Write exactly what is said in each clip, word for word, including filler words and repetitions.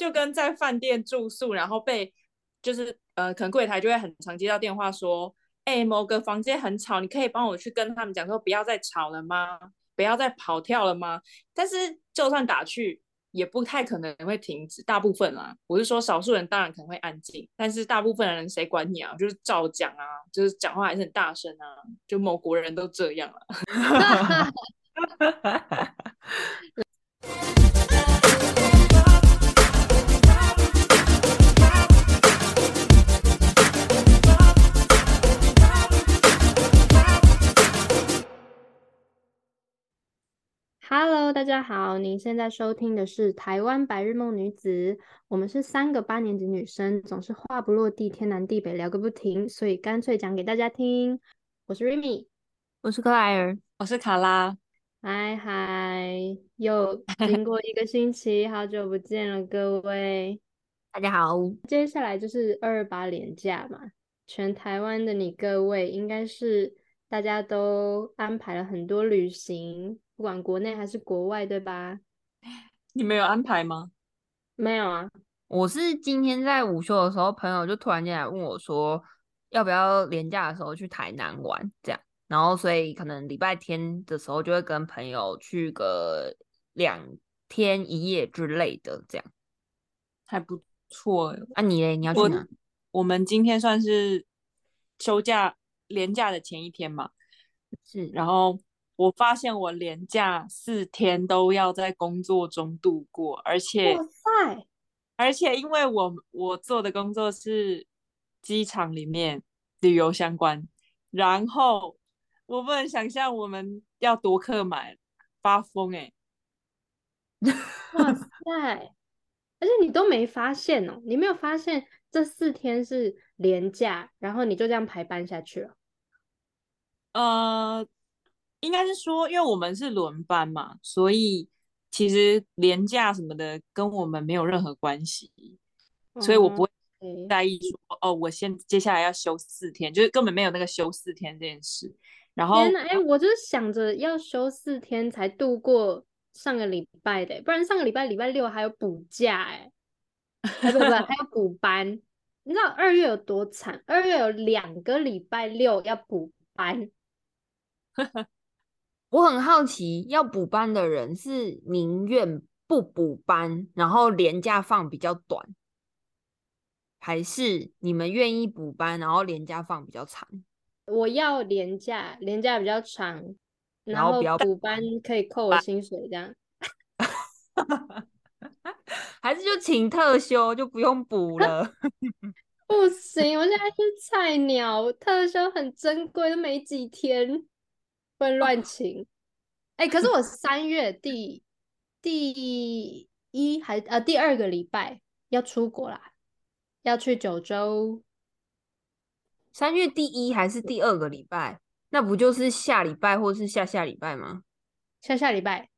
就跟在饭店住宿，然后被就是呃，可能柜台就会很常接到电话说，哎、欸，某个房间很吵，你可以帮我去跟他们讲说不要再吵了吗？不要再跑跳了吗？但是就算打去，也不太可能会停止，大部分啊，我是说少数人当然可能会安静，但是大部分人谁管你啊，就是照讲啊，就是讲话还是很大声啊，就某国人都这样啊。Hello， 大家好，您现在收听的是台湾白日梦女子，我们是三个八年级女生，总是话不落地，天南地北聊个不停，所以干脆讲给大家听。我是 Remy， 我是克莱尔，我是卡拉。嗨嗨，又经过一个星期，好久不见了各位。大家好，接下来就是二二八连假嘛，全台湾的你各位应该是大家都安排了很多旅行。不管国内还是国外，对吧？你没有安排吗？没有啊，我是今天在午休的时候，朋友就突然间来问我说，要不要连假的时候去台南玩这样，然后所以可能礼拜天的时候就会跟朋友去个两天一夜之类的，这样还不错。啊你嘞？你要去哪？ 我, 我们今天算是休假连假的前一天嘛，是，然后。我发现我连假四天都要在工作中度过，而且而且因为我我做的工作是机场里面旅游相关，然后我不能想象我们要多客满，发疯哎、欸！哇塞！而且你都没发现哦，你没有发现这四天是连假，然后你就这样排班下去了？呃。应该是说因为我们是轮班嘛，所以其实连假什么的跟我们没有任何关系、嗯、所以我不会在意说、嗯、哦我先接下来要休四天，就是根本没有那个休四天这件事。然后天哪、欸、我就是想着要休四天才度过上个礼拜的、欸、不然上个礼拜礼拜六还有补假哎、欸，不不还有补班你知道二月有多惨，二月有两个礼拜六要补班。我很好奇，要补班的人是宁愿不补班，然后连假放比较短，还是你们愿意补班，然后连假放比较长？我要连假，连假比较长，然后补班可以扣我薪水这样。还是就请特休，就不用补了。不行，我现在是菜鸟，特休很珍贵，都没几天。会乱情，哎、欸，可是我三月第第一还呃第二个礼拜要出国啦，要去九州。三月第一还是第二个礼拜？那不就是下礼拜或是下下礼拜吗？下下礼拜，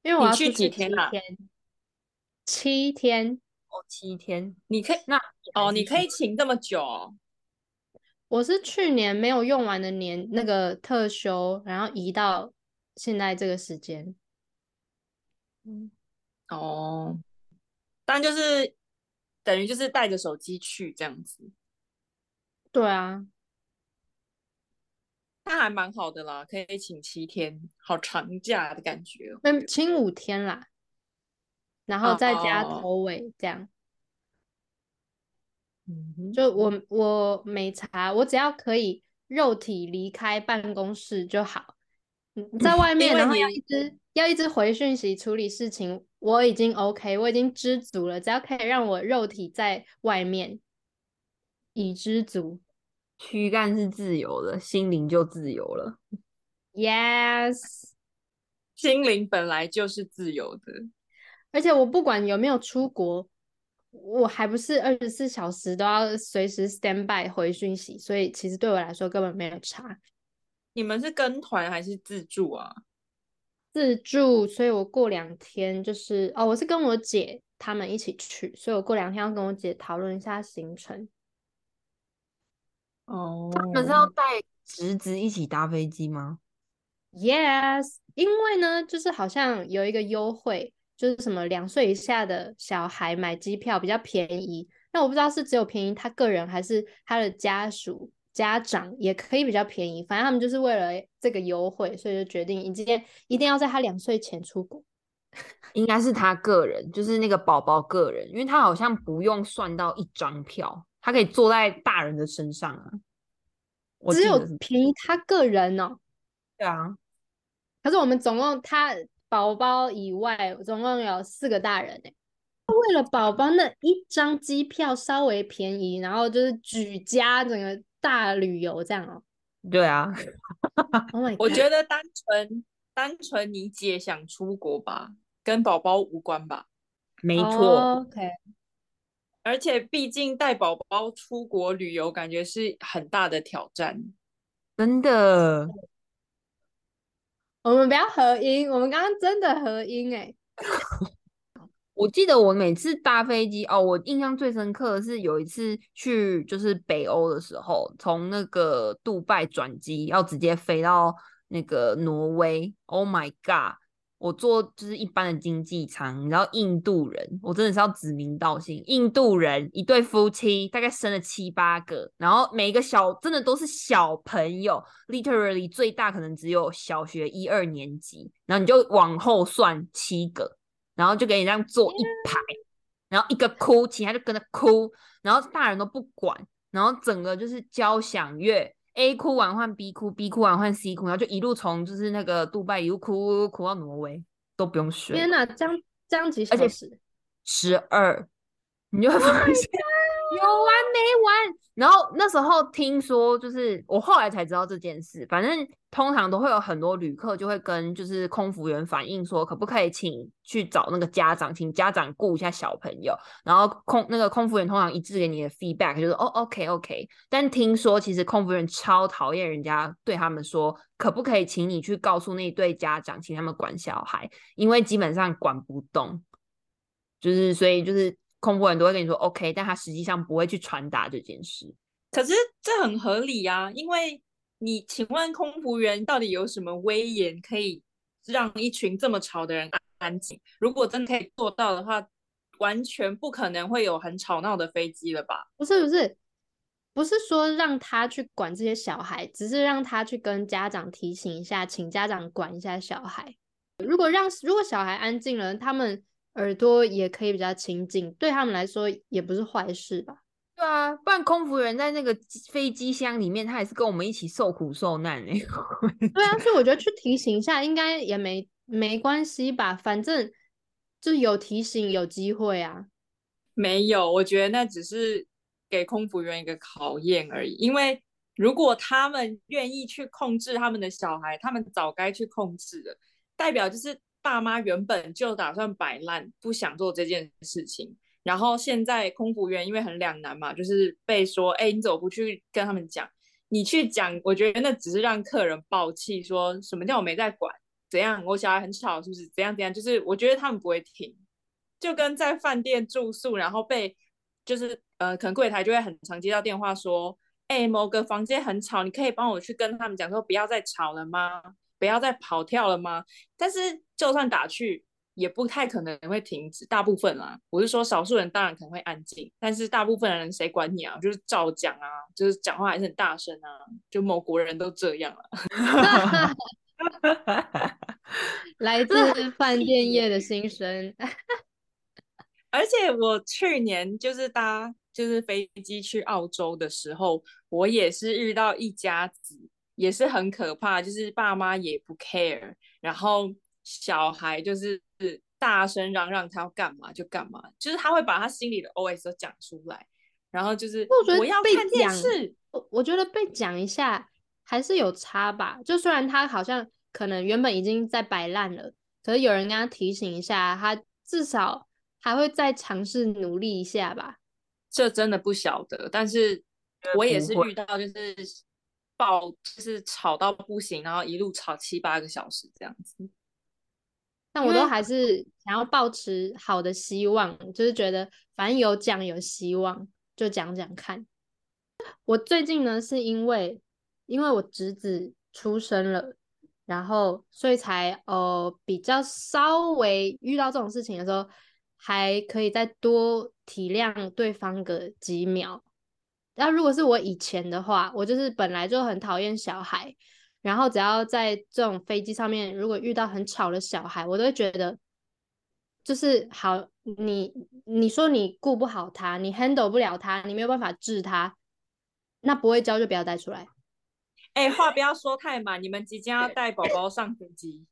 因为我要去几天啊？七天哦，七天，你可以那哦，你可以请这么久、哦。我是去年没有用完的年那个特休，然后移到现在这个时间。嗯，哦，当然就是等于就是带着手机去这样子。对啊，那还蛮好的啦，可以请七天，好长假的感觉、哦。嗯，请五天啦，然后再加头尾这样。哦就我我没差，我只要可以肉体离开办公室就好。在外面然后要一直要一直回讯息处理事情，我已经 OK， 我已经知足了。只要可以让我肉体在外面，已知足。躯干是自由的，心灵就自由了。Yes， 心灵本来就是自由的。而且我不管有没有出国。我还不是二十四小时都要随时 stand by 回讯息，所以其实对我来说根本没有差。你们是跟团还是自助啊？自助，所以我过两天就是哦，我是跟我姐他们一起去，所以我过两天要跟我姐讨论一下行程。哦、oh. ，他们是要带侄子一起搭飞机吗？Yes， 因为呢，就是好像有一个优惠。就是什么两岁以下的小孩买机票比较便宜，那我不知道是只有便宜他个人还是他的家属家长也可以比较便宜，反正他们就是为了这个优惠，所以就决定一定一定要在他两岁前出国。应该是他个人，就是那个宝宝个人，因为他好像不用算到一张票，他可以坐在大人的身上啊。只有便宜他个人哦。对啊，可是我们总共他宝宝以外总共有四个大人耶，他为了宝宝那一张机票稍微便宜，然后就是举家整个大旅游这样哦。对啊Oh my God， 我觉得单纯单纯你姐想出国吧，跟宝宝无关吧。没错、oh, OK， 而且毕竟带宝宝出国旅游感觉是很大的挑战，真的。我们不要合音，我们刚刚真的合音哎、欸、我记得我每次搭飞机哦，我印象最深刻的是有一次去就是北欧的时候，从那个杜拜转机要直接飞到那个挪威 ，Oh my god！ 我坐就是一般的经济舱，然后印度人，我真的是要指名道姓，印度人一对夫妻，大概生了七八个，然后每一个小真的都是小朋友 ，literally 最大可能只有小学一二年级，然后你就往后算七个，然后就给你这样坐一排，然后一个哭，其他就跟着哭，然后大人都不管，然后整个就是交响乐。A 哭完换 B 哭 ，B 哭完换 C 哭，然后就一路从就是那个杜拜一路哭哭到挪威，都不用睡。天哪，这样这样几小时？十二，你就会发现、oh、有完没完。然后那时候听说，就是我后来才知道这件事，反正通常都会有很多旅客就会跟就是空服员反映说，可不可以请去找那个家长，请家长顾一下小朋友。然后空那个空服员通常一致给你的 feedback 就是哦 OK OK， 但听说其实空服员超讨厌人家对他们说，可不可以请你去告诉那对家长，请他们管小孩，因为基本上管不动，就是所以就是。空服人都会跟你说 OK， 但他实际上不会去传达这件事。可是这很合理啊，因为你请问空服员到底有什么威严可以让一群这么吵的人安静？如果真的可以做到的话，完全不可能会有很吵闹的飞机了吧？不是不是不是说让他去管这些小孩，只是让他去跟家长提醒一下，请家长管一下小孩。如果让如果小孩安静了，他们耳朵也可以比较清静，对他们来说也不是坏事吧？对啊，不然空服员在那个飞机箱里面，他也是跟我们一起受苦受难、欸、对啊，所以我觉得去提醒一下应该也没没关系吧，反正就有提醒有机会啊。没有，我觉得那只是给空服员一个考验而已，因为如果他们愿意去控制他们的小孩，他们早该去控制了，代表就是爸妈原本就打算摆烂，不想做这件事情，然后现在空服员因为很两难嘛，就是被说哎、欸，你怎么不去跟他们讲，你去讲，我觉得那只是让客人爆气，说什么叫我没在管，怎样我小孩很吵是不是，怎样怎样，就是我觉得他们不会听，就跟在饭店住宿，然后被就是呃，可能柜台就会很常接到电话说哎、欸，某个房间很吵，你可以帮我去跟他们讲说不要再吵了吗，不要再跑跳了吗？但是就算打去也不太可能会停止，大部分啊，我是说少数人当然可能会安静，但是大部分人谁管你啊，就是照讲啊，就是讲话还是很大声啊，就某国人都这样啊来自饭店业的心声而且我去年就是搭就是飞机去澳洲的时候，我也是遇到一家子也是很可怕，就是爸妈也不 care， 然后小孩就是大声嚷嚷他要干嘛就干嘛，就是他会把他心里的 O S 都讲出来，然后就是我要看电视。我觉得被讲一下还是有差吧，就虽然他好像可能原本已经在摆烂了，可是有人跟他提醒一下，他至少还会再尝试努力一下吧。这真的不晓得，但是我也是遇到就是爆就是吵到不行，然后一路吵七八个小时这样子，但我都还是想要抱持好的希望，就是觉得反正有讲有希望就讲讲看。我最近呢是因为因为我侄子出生了，然后所以才呃比较稍微遇到这种事情的时候还可以再多体谅对方个几秒。那如果是我以前的话，我就是本来就很讨厌小孩，然后只要在这种飞机上面如果遇到很吵的小孩，我都会觉得就是好，你你说你顾不好他，你 handle 不了他，你没有办法治他，那不会教就不要带出来。哎、欸，话不要说太满，你们即将要带宝宝上飞机。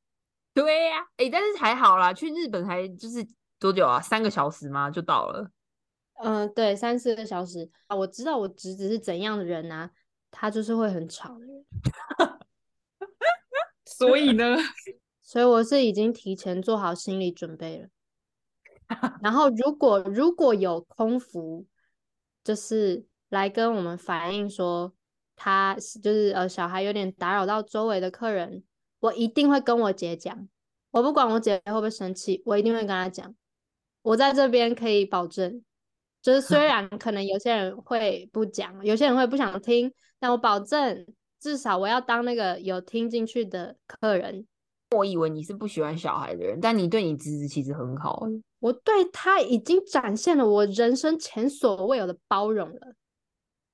对呀、啊，哎、欸，但是还好啦，去日本还就是多久啊？三个小时吗？就到了。嗯、呃，对，三四个小时啊。我知道我侄子是怎样的人啊，他就是会很吵的人。所以呢？所以我是已经提前做好心理准备了。然后如果如果有空服，就是来跟我们反映说。他就是呃，小孩有点打扰到周围的客人，我一定会跟我姐讲，我不管我姐会不会生气，我一定会跟她讲。我在这边可以保证，就是虽然可能有些人会不讲，有些人会不想听，但我保证至少我要当那个有听进去的客人。我以为你是不喜欢小孩的人，但你对你侄子其实很好。我对他已经展现了我人生前所未有的包容了。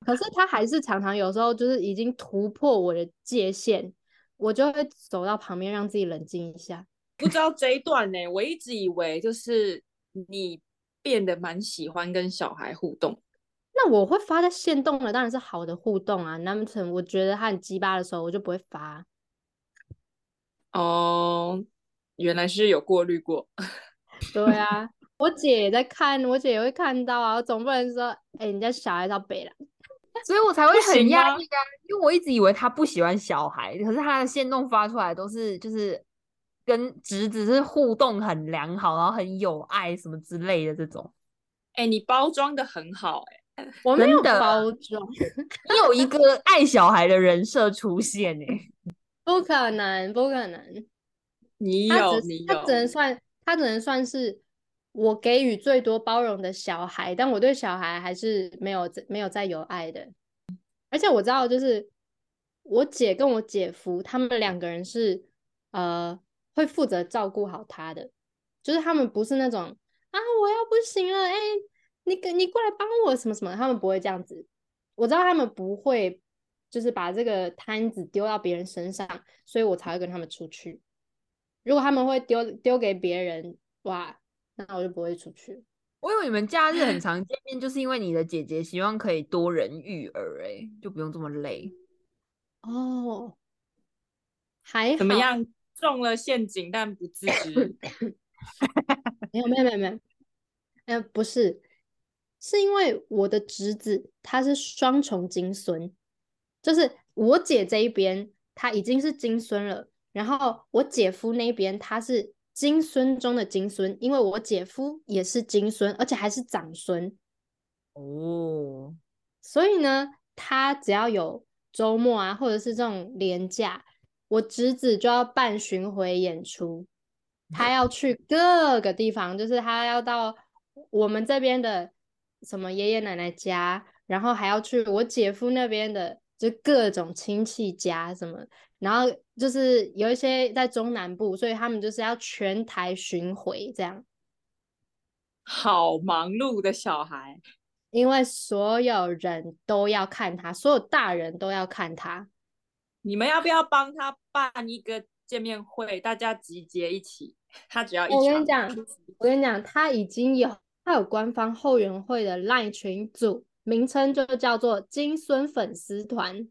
可是他还是常常有时候就是已经突破我的界限，我就会走到旁边让自己冷静一下。不知道这一段呢、欸，我一直以为就是你变得蛮喜欢跟小孩互动。那我会发在限动的当然是好的互动啊，难不成我觉得他很鸡巴的时候我就不会发？哦，原来是有过滤过。对啊，我姐也在看，我姐也会看到啊，我总不能说哎、欸，你家小孩到北啦。所以我才会很讶异啊，因为我一直以为他不喜欢小孩，可是他的限动发出来都是就是跟侄子是互动很良好，然后很有爱什么之类的这种。哎、欸，你包装的很好哎、欸，我没有包装，你有一个爱小孩的人设出现哎、欸，不可能不可能，你有你有，他只能算他只能算是。我给予最多包容的小孩，但我对小孩还是没有没有再有爱的。而且我知道，就是我姐跟我姐夫他们两个人是呃会负责照顾好他的，就是他们不是那种啊我要不行了，哎、欸、你你过来帮我什么什么，他们不会这样子。我知道他们不会就是把这个摊子丢到别人身上，所以我才会跟他们出去。如果他们会丢丢给别人，哇！那我就不会出去。我以为你们假日很常见面，就是因为你的姐姐希望可以多人育儿、欸，就不用这么累。哦，还好怎么样？中了陷阱但不自知。没有没有没有没有，呃，不是，是因为我的侄子他是双重金孙，就是我姐这一边他已经是金孙了，然后我姐夫那边他是。金孙中的金孙，因为我姐夫也是金孙，而且还是长孙哦。所以呢，他只要有周末啊，或者是这种连假，我侄子就要办巡回演出，他要去各个地方，就是他要到我们这边的什么爷爷奶奶家，然后还要去我姐夫那边的就各种亲戚家什么，然后就是有一些在中南部，所以他们就是要全台巡回这样。好忙碌的小孩，因为所有人都要看他，所有大人都要看他。你们要不要帮他办一个见面会，大家集结一起？他只要一场。我跟你讲，我跟你讲，他已经有他有官方后援会的 LINE 群组。名称就叫做金孙粉丝团，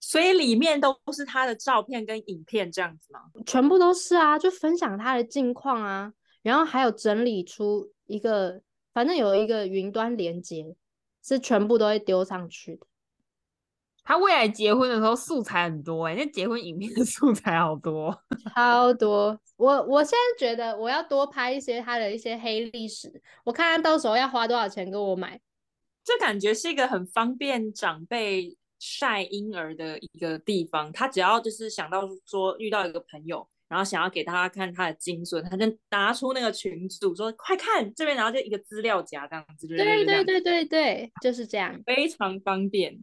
所以里面都是他的照片跟影片这样子吗？全部都是啊，就分享他的近况啊，然后还有整理出一个，反正有一个云端连接，是全部都会丢上去的。他未来结婚的时候素材很多哎、欸，那结婚影片的素材好多，超多。我我现在觉得我要多拍一些他的一些黑历史，我看他到时候要花多少钱给我买。这感觉是一个很方便长辈晒婴儿的一个地方，他只要就是想到说遇到一个朋友，然后想要给他看他的金孙，他就拿出那个群组说快看这边，然后就一个资料夹这样子。对对对对对，就是这样，非常方便。